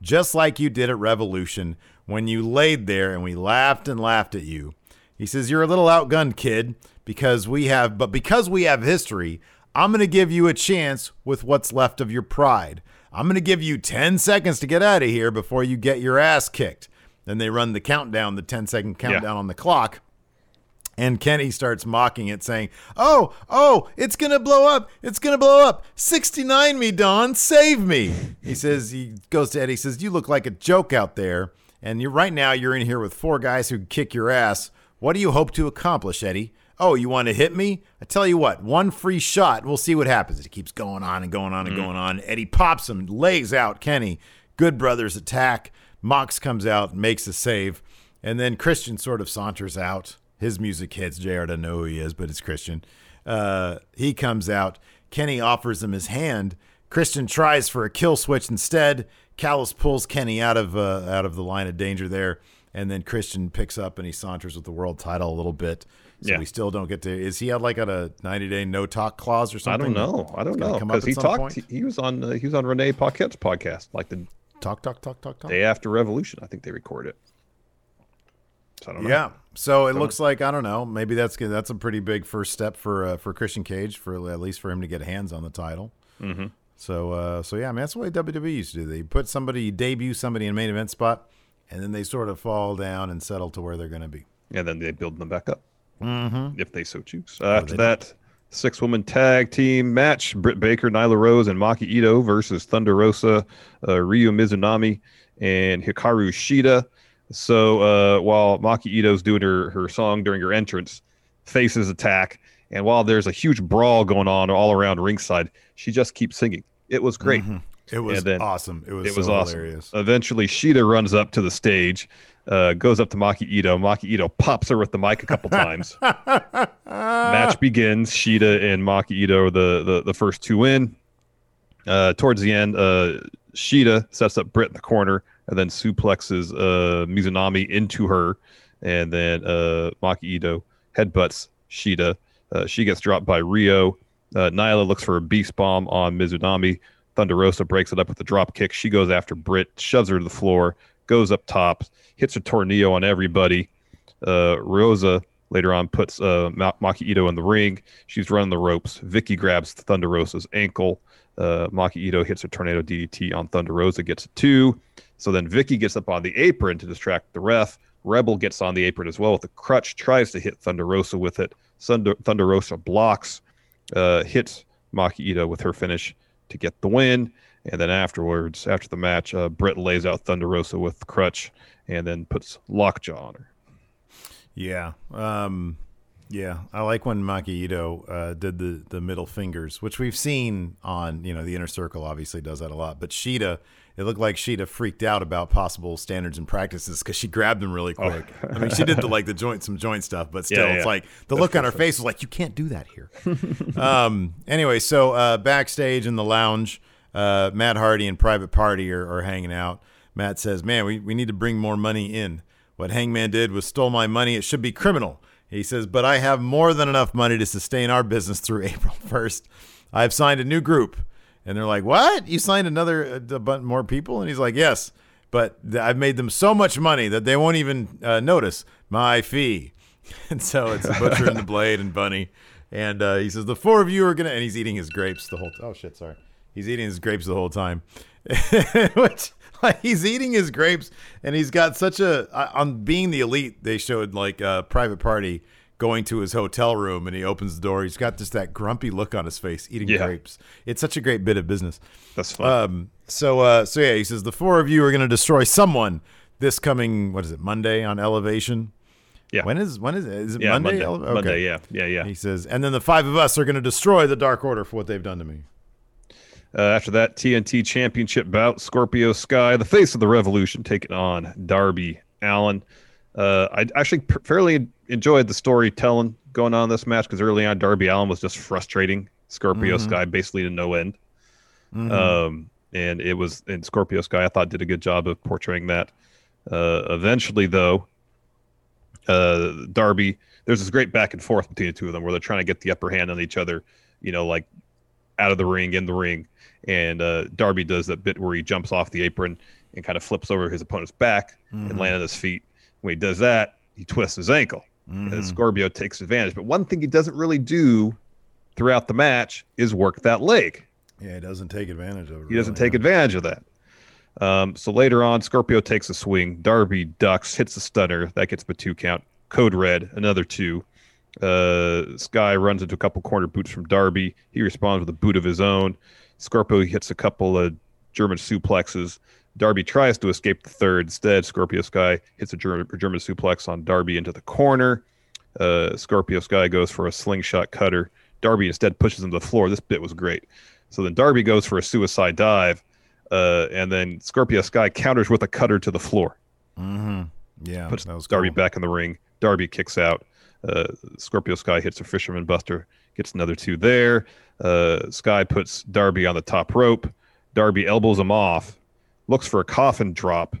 just like you did at Revolution when you laid there and we laughed and laughed at you. He says, you're a little outgunned, kid, because we have, but because we have history, I'm going to give you a chance with what's left of your pride. I'm going to give you ten seconds to get out of here before you get your ass kicked. Then they run the countdown, the ten-second countdown yeah. on the clock. And Kenny starts mocking it, saying, oh, oh, it's going to blow up. It's going to blow up. sixty-nine me, Don. Save me. He says, he goes to Eddie, he says, you look like a joke out there. And you're right now you're in here with four guys who kick your ass. What do you hope to accomplish, Eddie? Oh, you want to hit me? I tell you what, one free shot. We'll see what happens. It keeps going on and going on and mm-hmm. going on. Eddie pops him, lays out Kenny. Good Brothers attack. Mox comes out, makes a save. And then Christian sort of saunters out. His music hits. J R doesn't know who he is, but it's Christian. Uh, he comes out. Kenny offers him his hand. Christian tries for a kill switch instead. Callis pulls Kenny out of uh, out of the line of danger there, and then Christian picks up and he saunters with the world title a little bit. So yeah. we still don't get to. Is he out like on a ninety-day no-talk clause or something? I don't know. I don't know because he talked. Point? He was on. Uh, he was on Renee Paquette's podcast, like the talk, talk, talk, talk, talk. Day after Revolution, I think they record it. So I don't know. Yeah. So it looks like, I don't know, maybe that's good. That's a pretty big first step for uh, for Christian Cage, for at least for him to get hands on the title. Mm-hmm. So, uh, so yeah, I mean, that's the way W W E used to do. They put somebody, you debut somebody in a main event spot, and then they sort of fall down and settle to where they're going to be. And then they build them back up mm-hmm. if they so choose. Uh, oh, after that, do. six-woman tag team match, Britt Baker, Nyla Rose, and Maki Ito versus Thunder Rosa, uh, Ryu Mizunami, and Hikaru Shida. So uh, while Maki Ito's doing her, her song during her entrance, faces attack, and while there's a huge brawl going on all around ringside, she just keeps singing. It was great. Mm-hmm. It was awesome. It was, it was so awesome. Hilarious. Eventually, Shida runs up to the stage, uh, goes up to Maki Ito. Maki Ito pops her with the mic a couple times. Match begins. Shida and Maki Ito are the, the, the first two in. Uh, towards the end, uh, Shida sets up Britt in the corner and then suplexes uh, Mizunami into her. And then uh, Maki Ito headbutts Shida. Uh, she gets dropped by Rio. Uh, Nyla looks for a beast bomb on Mizunami. Thunder Rosa breaks it up with a drop kick. She goes after Britt, shoves her to the floor, goes up top, hits a tornado on everybody. Uh, Rosa later on puts uh, Maki Ito in the ring. She's running the ropes. Vicky grabs Thunder Rosa's ankle. Uh, Maki Ito hits a tornado D D T on Thunder Rosa, gets a two. So then Vicky gets up on the apron to distract the ref. Rebel gets on the apron as well with a crutch, tries to hit Thunder Rosa with it. Thunder, Thunder Rosa blocks, uh, hits Maki Ito with her finish to get the win, and then afterwards, after the match, uh, Britt lays out Thunder Rosa with the crutch, and then puts Lockjaw on her. Yeah, um, yeah, I like when Maki Ito uh, did the the middle fingers, which we've seen on, you know, the Inner Circle obviously does that a lot, but Shida, it looked like Shida freaked out about possible standards and practices because she grabbed them really quick. Oh. I mean, she did the, like the joint, some joint stuff, but still, yeah, yeah. It's like the That's look on her face was like, you can't do that here. um, anyway, so uh, backstage in the lounge, uh, Matt Hardy and Private Party are, are hanging out. Matt says, man, we, we need to bring more money in. What Hangman did was stole my money. It should be criminal. He says, but I have more than enough money to sustain our business through April first. I've signed a new group. And they're like, what? You signed another a bunch more people? And he's like, yes, but th- I've made them so much money that they won't even uh, notice my fee. And so it's the Butcher and the Blade and Bunny. And uh, he says, the four of you are going to, and he's eating his grapes the whole time. Oh, shit, sorry. He's eating his grapes the whole time. Which, like, he's eating his grapes, and he's got such a, uh, on Being the Elite, they showed, like, a uh, Private Party going to his hotel room, and he opens the door. He's got just that grumpy look on his face, eating yeah. grapes. It's such a great bit of business. That's fun. Um, so, uh, so yeah, he says, the four of you are going to destroy someone this coming, what is it, Monday on Elevation? Yeah. When is when is it? Is it yeah, Monday? Monday. Ele- okay. Monday, yeah. Yeah, yeah. He says, and then the five of us are going to destroy the Dark Order for what they've done to me. Uh, after that, T N T Championship bout, Scorpio Sky, the face of the Revolution, taking on Darby Allin. Uh, I actually p- fairly enjoyed the storytelling going on in this match because early on, Darby Allin was just frustrating Scorpio mm-hmm. Sky basically to no end. Mm-hmm. Um, and it was, and Scorpio Sky, I thought, did a good job of portraying that. Uh, eventually, though, uh, Darby, there's this great back and forth between the two of them where they're trying to get the upper hand on each other, you know, like out of the ring, in the ring. And uh, Darby does that bit where he jumps off the apron and kind of flips over his opponent's back mm-hmm. and lands on his feet. When he does that, he twists his ankle. Mm-hmm. And Scorpio takes advantage. But one thing he doesn't really do throughout the match is work that leg. Yeah, he doesn't take advantage of it. He really, doesn't take yeah. advantage of that. Um, so later on, Scorpio takes a swing. Darby ducks, hits the stunner. That gets him a two count. Code Red, another two. Uh, Sky runs into a couple corner boots from Darby. He responds with a boot of his own. Scorpio hits a couple of German suplexes. Darby tries to escape the third. Instead, Scorpio Sky hits a German, German suplex on Darby into the corner. Uh, Scorpio Sky goes for a slingshot cutter. Darby instead pushes him to the floor. This bit was great. So then Darby goes for a suicide dive, uh, and then Scorpio Sky counters with a cutter to the floor. Mm-hmm. Yeah, puts that was Darby cool. back in the ring. Darby kicks out. Uh, Scorpio Sky hits a Fisherman Buster. Gets another two there. Uh, Sky puts Darby on the top rope. Darby elbows him off. Looks for a coffin drop.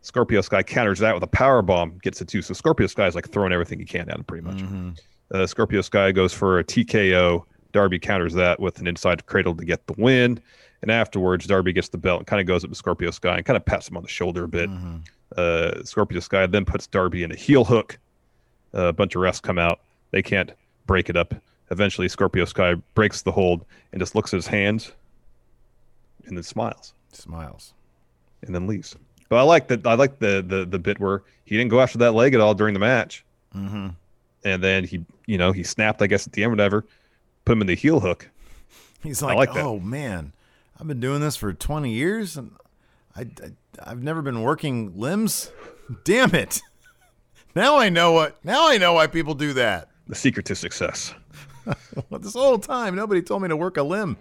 Scorpio Sky counters that with a power bomb, gets a two. So Scorpio Sky is like throwing everything he can at him, pretty much. Mm-hmm. Uh, Scorpio Sky goes for a T K O. Darby counters that with an inside cradle to get the win. And afterwards, Darby gets the belt and kind of goes up to Scorpio Sky and kind of pats him on the shoulder a bit. Mm-hmm. Uh, Scorpio Sky then puts Darby in a heel hook. Uh, a bunch of refs come out. They can't break it up. Eventually, Scorpio Sky breaks the hold and just looks at his hands and then smiles. Smiles. And then leaves. But I like that. I like the, the the bit where he didn't go after that leg at all during the match, mm-hmm. and then he, you know, he snapped. I guess at the end, whatever, put him in the heel hook. He's like, like "Oh man, I've been doing this for twenty years, and I, I I've never been working limbs. Damn it! Now I know what. Now I know why people do that. The secret to success." This whole time, nobody told me to work a limb.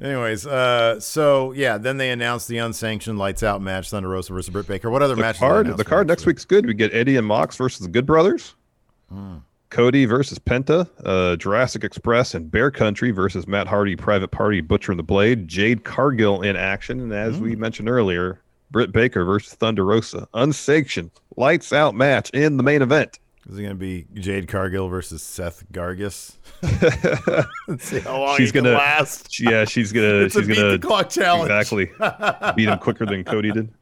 Anyways, uh, so yeah, then they announced the unsanctioned lights out match: Thunder Rosa versus Britt Baker. What other match? The card, the card next week's good. We get Eddie and Mox versus the Good Brothers, mm. Cody versus Penta, uh, Jurassic Express and Bear Country versus Matt Hardy, Private Party, Butcher and the Blade, Jade Cargill in action, and as mm. we mentioned earlier, Britt Baker versus Thunder Rosa, unsanctioned lights out match in the main event. Is it going to be Jade Cargill versus Seth Gargis? Let's see how long she's going to last. Yeah, she's going to. It's she's a beat gonna, the clock challenge. Exactly. Beat him quicker than Cody did.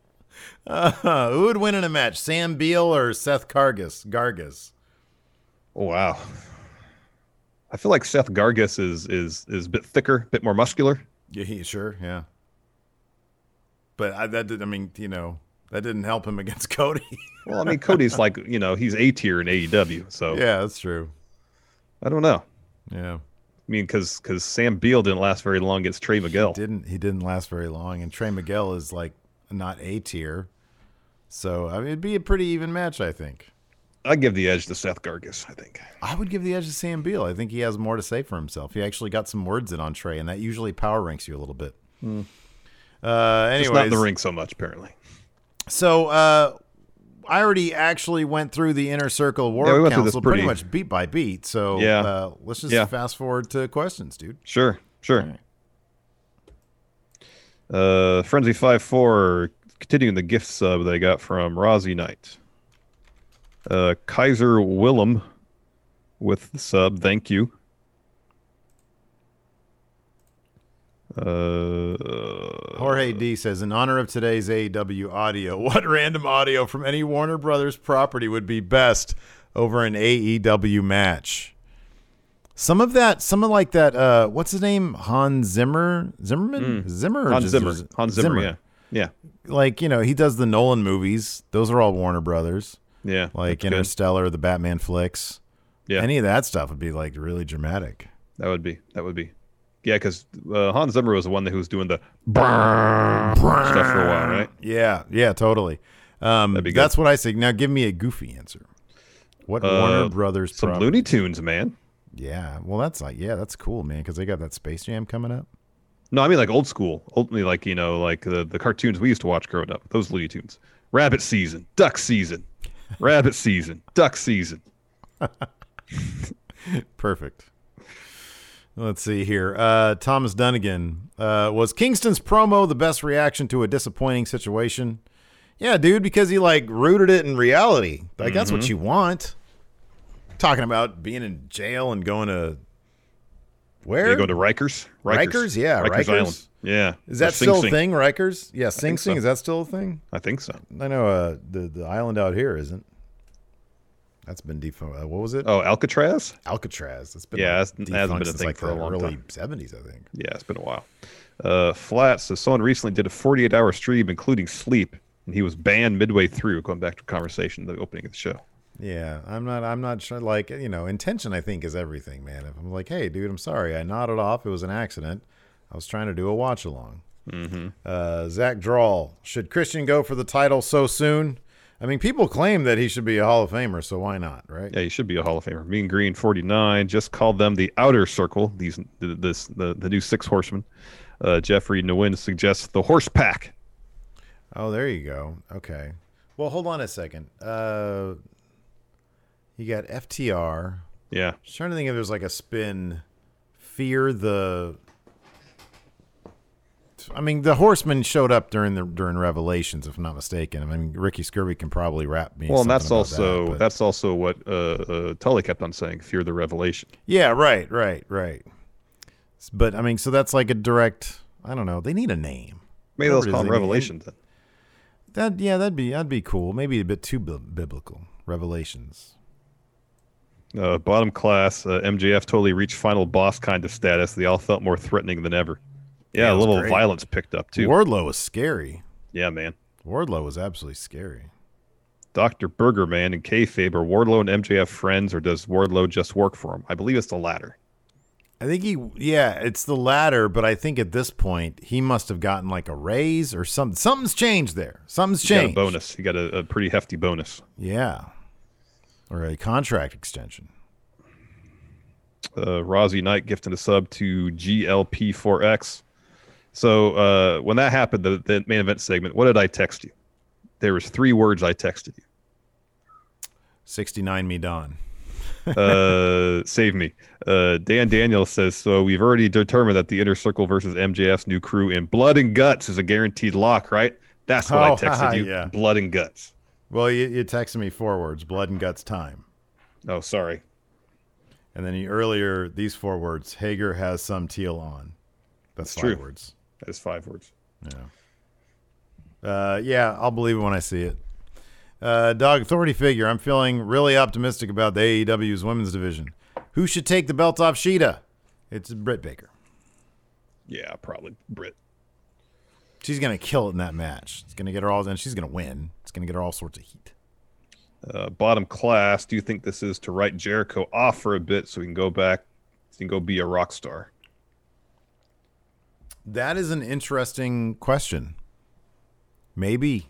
Uh, who would win in a match, Sam Beal or Seth Gargis? Gargis. Oh, wow. I feel like Seth Gargis is is is a bit thicker, a bit more muscular. Yeah, he sure, yeah. But I, that did. I mean, you know. That didn't help him against Cody. Well, I mean, Cody's like, you know, he's A tier in A E W. So yeah, that's true. I don't know. Yeah, I mean, because because Sam Beal didn't last very long against Trey Miguel. He didn't he didn't last very long, and Trey Miguel is like not A tier. So I mean, it'd be a pretty even match, I think. I'd give the edge to Seth Gargis. I think I would give the edge to Sam Beal. I think he has more to say for himself. He actually got some words in on Trey, and that usually power ranks you a little bit. Hmm. Uh, anyways, just not in the ring so much, apparently. So uh, I already actually went through the Inner Circle War yeah, we went Council pretty, pretty much beat by beat. So yeah. uh, let's just yeah. fast forward to questions, dude. Sure, sure. Right. Uh, Frenzy five four, continuing the gift sub they got from Rozzy Knight. Uh, Kaiser Willem with the sub. Thank you. Uh, Jorge D says, in honor of today's A E W audio, what random audio from any Warner Brothers property would be best over an A E W match? Some of that, some of like that, uh, what's his name? Hans Zimmer? Zimmerman? Mm. Zimmer? Hans Zimmer. Hans Zimmer. Hans Zimmer, yeah. Yeah. Like, you know, he does the Nolan movies. Those are all Warner Brothers. Yeah. Like Interstellar, good. The Batman flicks. Yeah. Any of that stuff would be like really dramatic. That would be, that would be. Yeah, because uh, Hans Zimmer was the one who was doing the brrr, brrr, stuff for a while, right? Yeah, yeah, totally. Um, that's what I say. Now, give me a goofy answer. What uh, Warner Brothers? Some property? Looney Tunes, man. Yeah, well, that's like, yeah, that's cool, man, because they got that Space Jam coming up. No, I mean like old school, ultimately, like you know, like the, the cartoons we used to watch growing up. Those Looney Tunes, Rabbit Season, Duck Season, Rabbit Season, Duck Season. Perfect. Let's see here. Uh, Thomas Dunnigan. Uh, was Kingston's promo the best reaction to a disappointing situation? Yeah, dude, because he, like, rooted it in reality. Like, mm-hmm. That's what you want. Talking about being in jail and going to... Where? You go to Rikers? Rikers, Rikers yeah. Rikers, Rikers Island. Yeah. Is that Sing still Sing. a thing, Rikers? Yeah, Sing Sing. So. Is that still a thing? I think so. I know uh, the, the island out here isn't. That's been defunct. Uh, what was it? Oh, Alcatraz? Alcatraz. That's been yeah, like that's, that hasn't been a thing like for a long early time. seventies, I think. Yeah, it's been a while. Uh, Flat, so someone recently did a forty-eight hour stream, including sleep, and he was banned midway through, going back to a conversation, the opening of the show. Yeah, I'm not I'm not sure. Like, you know, intention, I think, is everything, man. If I'm like, hey, dude, I'm sorry. I nodded off. It was an accident. I was trying to do a watch-along. Mm-hmm. Uh, Zach Drawl, should Christian go for the title so soon? I mean, people claim that he should be a Hall of Famer, so why not, right? Yeah, he should be a Hall of Famer. Mean Green forty-nine just called them the Outer Circle. These, this, the the new Six Horsemen. Uh, Jeffrey Nguyen suggests the Horse Pack. Oh, there you go. Okay. Well, hold on a second. Uh, you got F T R. Yeah. I'm trying to think if there's like a spin. Fear the. I mean, the Horsemen showed up during the during Revelations, if I'm not mistaken. I mean, Ricky Skirby can probably rap me. Well, and that's also that, that's also what uh, uh, Tully kept on saying: "Fear the Revelation." Yeah, right, right, right. But I mean, so that's like a direct. I don't know. They need a name. Maybe they'll call them Revelations then. That yeah, that'd be that'd be cool. Maybe a bit too bi- biblical. Revelations. Uh, bottom class uh, M J F totally reached final boss kind of status. They all felt more threatening than ever. Yeah, yeah, a little great. Violence picked up, too. Wardlow was scary. Yeah, man. Wardlow was absolutely scary. Doctor Burgerman and Kayfabe, are Wardlow and M J F friends, or does Wardlow just work for him? I believe it's the latter. I think he, yeah, it's the latter, but I think at this point he must have gotten like a raise or something. Something's changed there. Something's changed. He got a bonus. He got a, a pretty hefty bonus. Yeah. Or a contract extension. Uh, Rozzy Knight gifted a sub to G L P four X. So uh, when that happened, the, the main event segment, what did I text you? There was three words I texted you. sixty-nine me Don. uh, save me. Uh, Dan Daniel says, so we've already determined that the Inner Circle versus M J F's new crew in Blood and Guts is a guaranteed lock, right? That's what oh, I texted you. Yeah. Blood and Guts. Well, you, you texted me four words, Blood and Guts time. Oh, sorry. And then you, earlier, these four words, Hager has some teal on. That's, That's five true. words. That is five words. Yeah. Uh, yeah, I'll believe it when I see it. Uh, Dog Authority figure, I'm feeling really optimistic about the A E W's women's division. Who should take the belt off Sheeta? It's Britt Baker. Yeah, probably Britt. She's going to kill it in that match. It's going to get her all, and she's going to win. It's going to get her all sorts of heat. Uh, bottom class, do you think this is to write Jericho off for a bit so he can go back and go be a rock star? That is an interesting question. Maybe.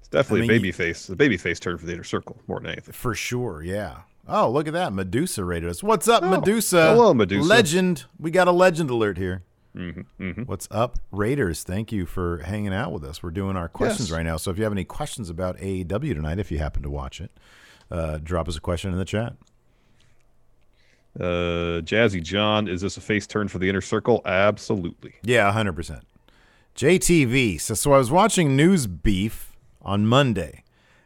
It's definitely I mean, a baby face. The baby face turn for the Inner Circle more than anything. For sure, yeah. Oh, look at that. Medusa rated us. What's up, oh, Medusa? Hello, Medusa. Legend. We got a legend alert here. Mm-hmm, mm-hmm. What's up, Raiders? Thank you for hanging out with us. We're doing our questions yes. right now. So if you have any questions about A E W tonight, if you happen to watch it, uh, drop us a question in the chat. Uh, Jazzy John, is this a face turn for the Inner Circle? Absolutely. Yeah, one hundred percent. J T V says, so I was watching News Beef on Monday,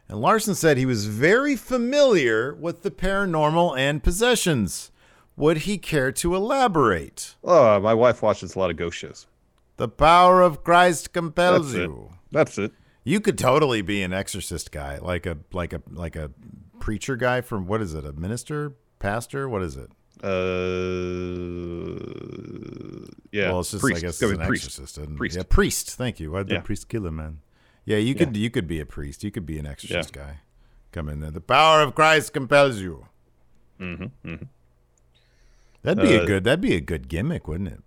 and Larson said he was very familiar with the paranormal and possessions. Would he care to elaborate? Oh, my wife watches a lot of ghost shows. The power of Christ compels That's you. It. That's it. You could totally be an exorcist guy, like a like a like a preacher guy from what is it? A minister, pastor? What is it? Uh, yeah. Well, it's just priest. I guess it's an priest. exorcist. Isn't it? Priest. Yeah, priest. Thank you. Why did yeah. the priest kill him, man? Yeah, you could yeah. you could be a priest. You could be an exorcist yeah. guy. Come in there. The power of Christ compels you. Mm-hmm. Mm-hmm. That'd be uh, a good. That'd be a good gimmick, wouldn't it?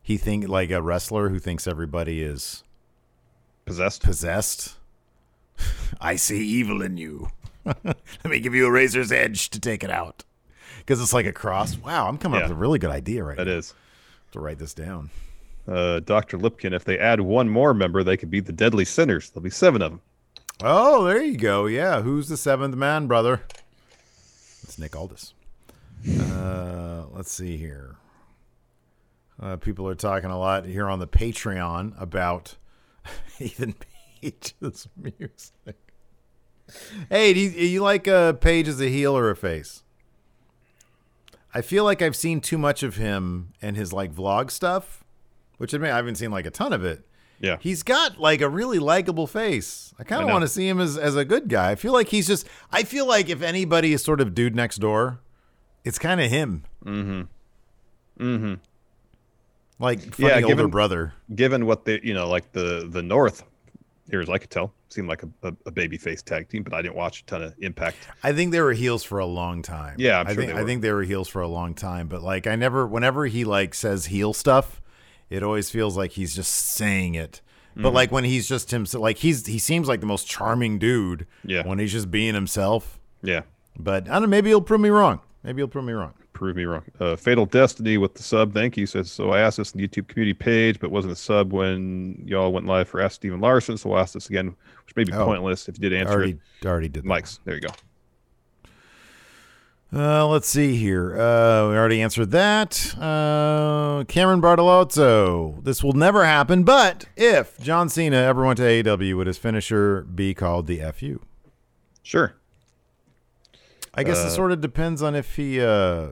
He think like a wrestler who thinks everybody is possessed. Possessed. I see evil in you. Let me give you a razor's edge to take it out. Because it's like a cross. Wow, I'm coming yeah. up with a really good idea right that now. That is. To write this down. Uh, Doctor Lipkin, if they add one more member, they could be the Deadly Sinners. There'll be seven of them. Oh, there you go. Yeah, who's the seventh man, brother? It's Nick Aldis. Uh, let's see here. Uh, people are talking a lot here on the Patreon about Ethan Page's music. Hey, do you, do you like uh, Page as a heel or a face? I feel like I've seen too much of him and his like vlog stuff, which I mean, I haven't seen like a ton of it. Yeah. He's got like a really likable face. I kind of want to see him as, as a good guy. I feel like he's just, I feel like if anybody is sort of dude next door, it's kind of him. Mm-hmm. Mm-hmm. Like funny yeah, given, older brother. Given what they, you know, like the, the North, here as I could tell, seemed like a, a, a baby face tag team, but I didn't watch a ton of Impact. I think they were heels for a long time. Yeah, I'm sure I think, they were. I think they were heels for a long time, but like I never, whenever he like says heel stuff, it always feels like he's just saying it. Mm-hmm. But like when he's just himself, like he's he seems like the most charming dude. Yeah. When he's just being himself. Yeah. But I don't know, maybe he'll prove me wrong. Maybe you'll prove me wrong. Prove me wrong. Uh, Fatal Destiny with the sub. Thank you. Says, so I asked this on the YouTube community page, but wasn't a sub when y'all went live for Ask Stephen Larson. So I'll ask this again, which may be oh, pointless if you did answer already, it. Already did. Mike's. There you go. Uh, let's see here. Uh, we already answered that. Uh, Cameron Bartolozzo. This will never happen, but if John Cena ever went to A E W, would his finisher be called the F U? Sure. I guess uh, it sort of depends on if he, uh,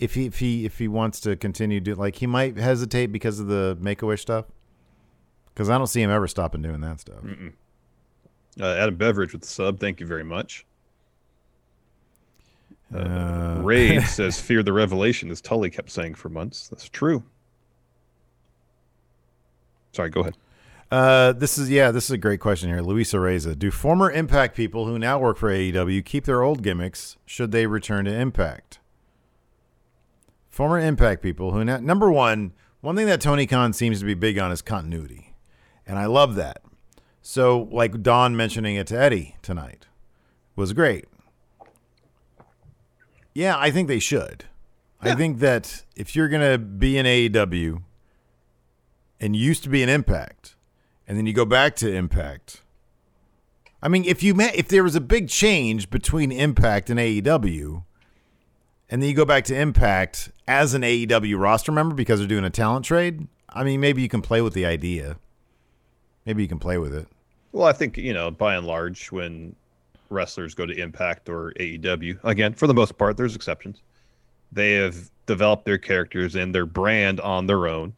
if he, if he, if he wants to continue to like, he might hesitate because of the Make-A-Wish stuff. Because I don't see him ever stopping doing that stuff. Mm-mm. Uh, Adam Beveridge with the sub. Thank you very much. Uh, uh, Rage says, "Fear the revelation," as Tully kept saying for months. That's true. Sorry, go ahead. Uh, this is, yeah, this is a great question here. Luis Areza. Do former Impact people who now work for A E W keep their old gimmicks? Should they return to Impact? Former Impact people who now, number one, one thing that Tony Khan seems to be big on is continuity. And I love that. So like Don mentioning it to Eddie tonight was great. Yeah, I think they should. Yeah. I think that if you're going to be in A E W and you used to be in Impact and then you go back to Impact. I mean, if you met, if there was a big change between Impact and A E W and then you go back to Impact as an A E W roster member because they're doing a talent trade, I mean, maybe you can play with the idea. Maybe you can play with it. Well, I think, you know, by and large, when wrestlers go to Impact or A E W, again, for the most part, there's exceptions, they have developed their characters and their brand on their own,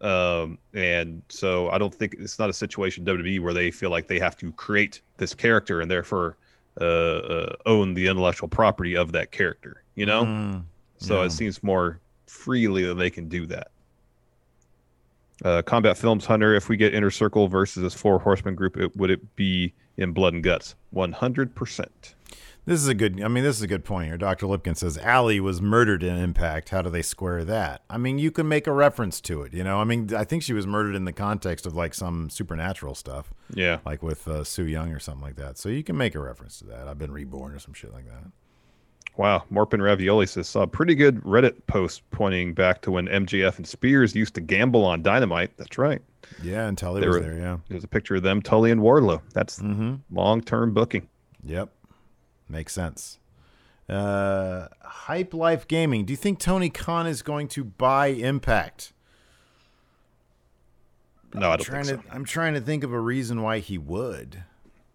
um and so I don't think it's not a situation W W E where they feel like they have to create this character and therefore uh, uh own the intellectual property of that character, you know. Mm, so yeah. It seems more freely that they can do that. Uh, Combat Films Hunter, if we get Inner Circle versus this Four Horsemen group, it, would it be in Blood and Guts? one hundred percent. This is a good, I mean, this is a good point here. Doctor Lipkin says, Allie was murdered in Impact. How do they square that? I mean, you can make a reference to it, you know? I mean, I think she was murdered in the context of, like, some supernatural stuff. Yeah. Like with uh, Sue Young or something like that. So you can make a reference to that. I've been reborn or some shit like that. Wow, Morpin Ravioli says, saw a pretty good Reddit post pointing back to when M J F and Spears used to gamble on Dynamite. That's right. Yeah, and Tully they was were, there, yeah. There's a picture of them, Tully and Wardlow. That's mm-hmm. long-term booking. Yep, makes sense. Uh, Hype Life Gaming, do you think Tony Khan is going to buy Impact? No, I'm I don't think so. To, I'm trying to think of a reason why he would.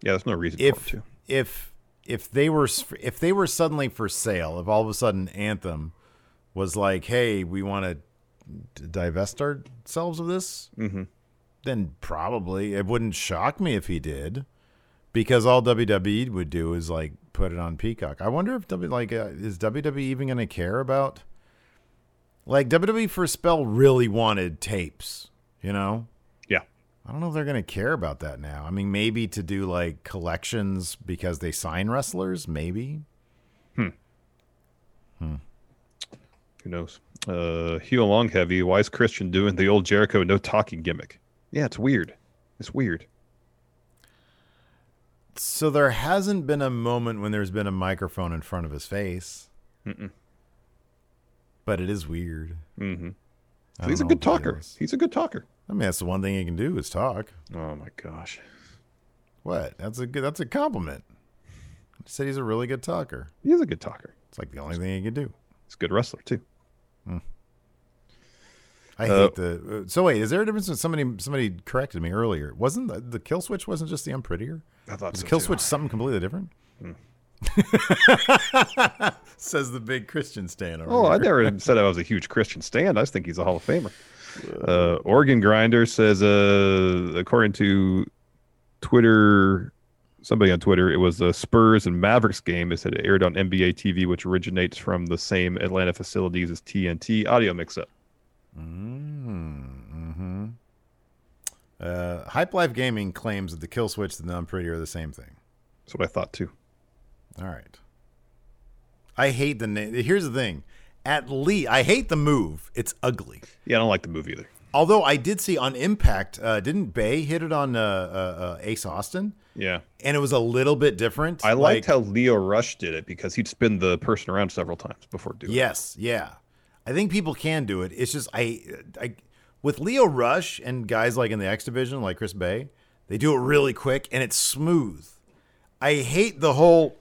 Yeah, there's no reason if, for him to. If... If they were if they were suddenly for sale, if all of a sudden Anthem was like, hey, we want to divest ourselves of this, mm-hmm. then probably it wouldn't shock me if he did, because all W W E would do is like put it on Peacock. I wonder if W like uh, is W W E even going to care about, like, W W E for a spell really wanted tapes, you know? I don't know if they're going to care about that now. I mean, maybe to do, like, collections because they sign wrestlers, maybe. Hmm. Hmm. Who knows? Uh, Hugh Long Heavy, why is Christian doing the old Jericho no talking gimmick? Yeah, it's weird. It's weird. So there hasn't been a moment when there's been a microphone in front of his face. Mm-mm. But it is weird. Mm-hmm. So he's a good talker. He's a good talker. I mean, that's the one thing he can do is talk. Oh my gosh, what? That's a good. That's a compliment. I said he's a really good talker. He is a good talker. It's like the only thing he can do. He's a good wrestler too. Mm. I uh, hate the. So wait, is there a difference? When somebody somebody corrected me earlier. Wasn't the, the kill switch? Wasn't just the I'm prettier? I thought was so kill too. switch something completely different. Mm. Says the big Christian stan. Over oh, here. I never said I was a huge Christian stan. I just think he's a Hall of Famer. Uh, Organ Grinder says, uh, according to Twitter, somebody on Twitter, it was a Spurs and Mavericks game. It said it aired on N B A T V, which originates from the same Atlanta facilities as T N T. Audio mix-up. Mm-hmm. Uh, Hype Life Gaming claims that the kill switch and the I'm pretty are the same thing. That's what I thought too. All right. I hate the name. Here's the thing. At least I hate the move. It's ugly. Yeah, I don't like the move either. Although I did see on Impact, uh, didn't Bay hit it on uh, uh, uh, Ace Austin? Yeah. And it was a little bit different. I liked like, how Leo Rush did it because he'd spin the person around several times before doing yes, it. Yes, yeah. I think people can do it. It's just I, I, with Leo Rush and guys like in the X Division, like Chris Bay, they do it really quick and it's smooth. I hate the whole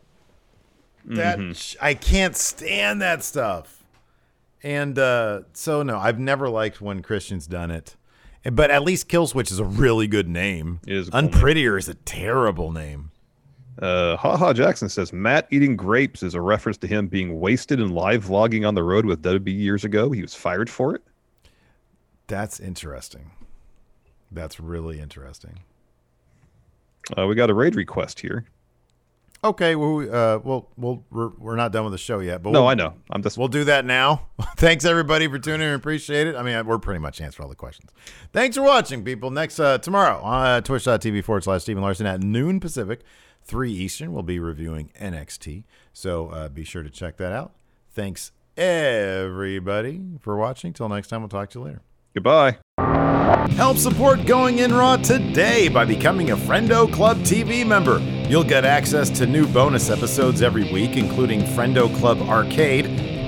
that mm-hmm. I can't stand that stuff. And uh, so, no, I've never liked when Christian's done it. But at least Killswitch is a really good name. It is. Unprettier cool is a terrible name. Uh, ha Ha Jackson says, Matt eating grapes is a reference to him being wasted and live vlogging on the road with W B years ago. He was fired for it. That's interesting. That's really interesting. Uh, we got a raid request here. Okay, well, uh, we'll, we'll we're, we're not done with the show yet. But no, we'll, I know. I'm just. We'll do that now. Thanks, everybody, for tuning in. Appreciate it. I mean, we're pretty much answering all the questions. Thanks for watching, people. Next, uh, tomorrow on uh, twitch.tv forward slash Stephen Larson at noon Pacific, three Eastern, we'll be reviewing N X T. So uh, be sure to check that out. Thanks, everybody, for watching. Till next time, we'll talk to you later. Goodbye. Help support Going In Raw today by becoming a Friendo Club T V member. You'll get access to new bonus episodes every week, including Friendo Club Arcade,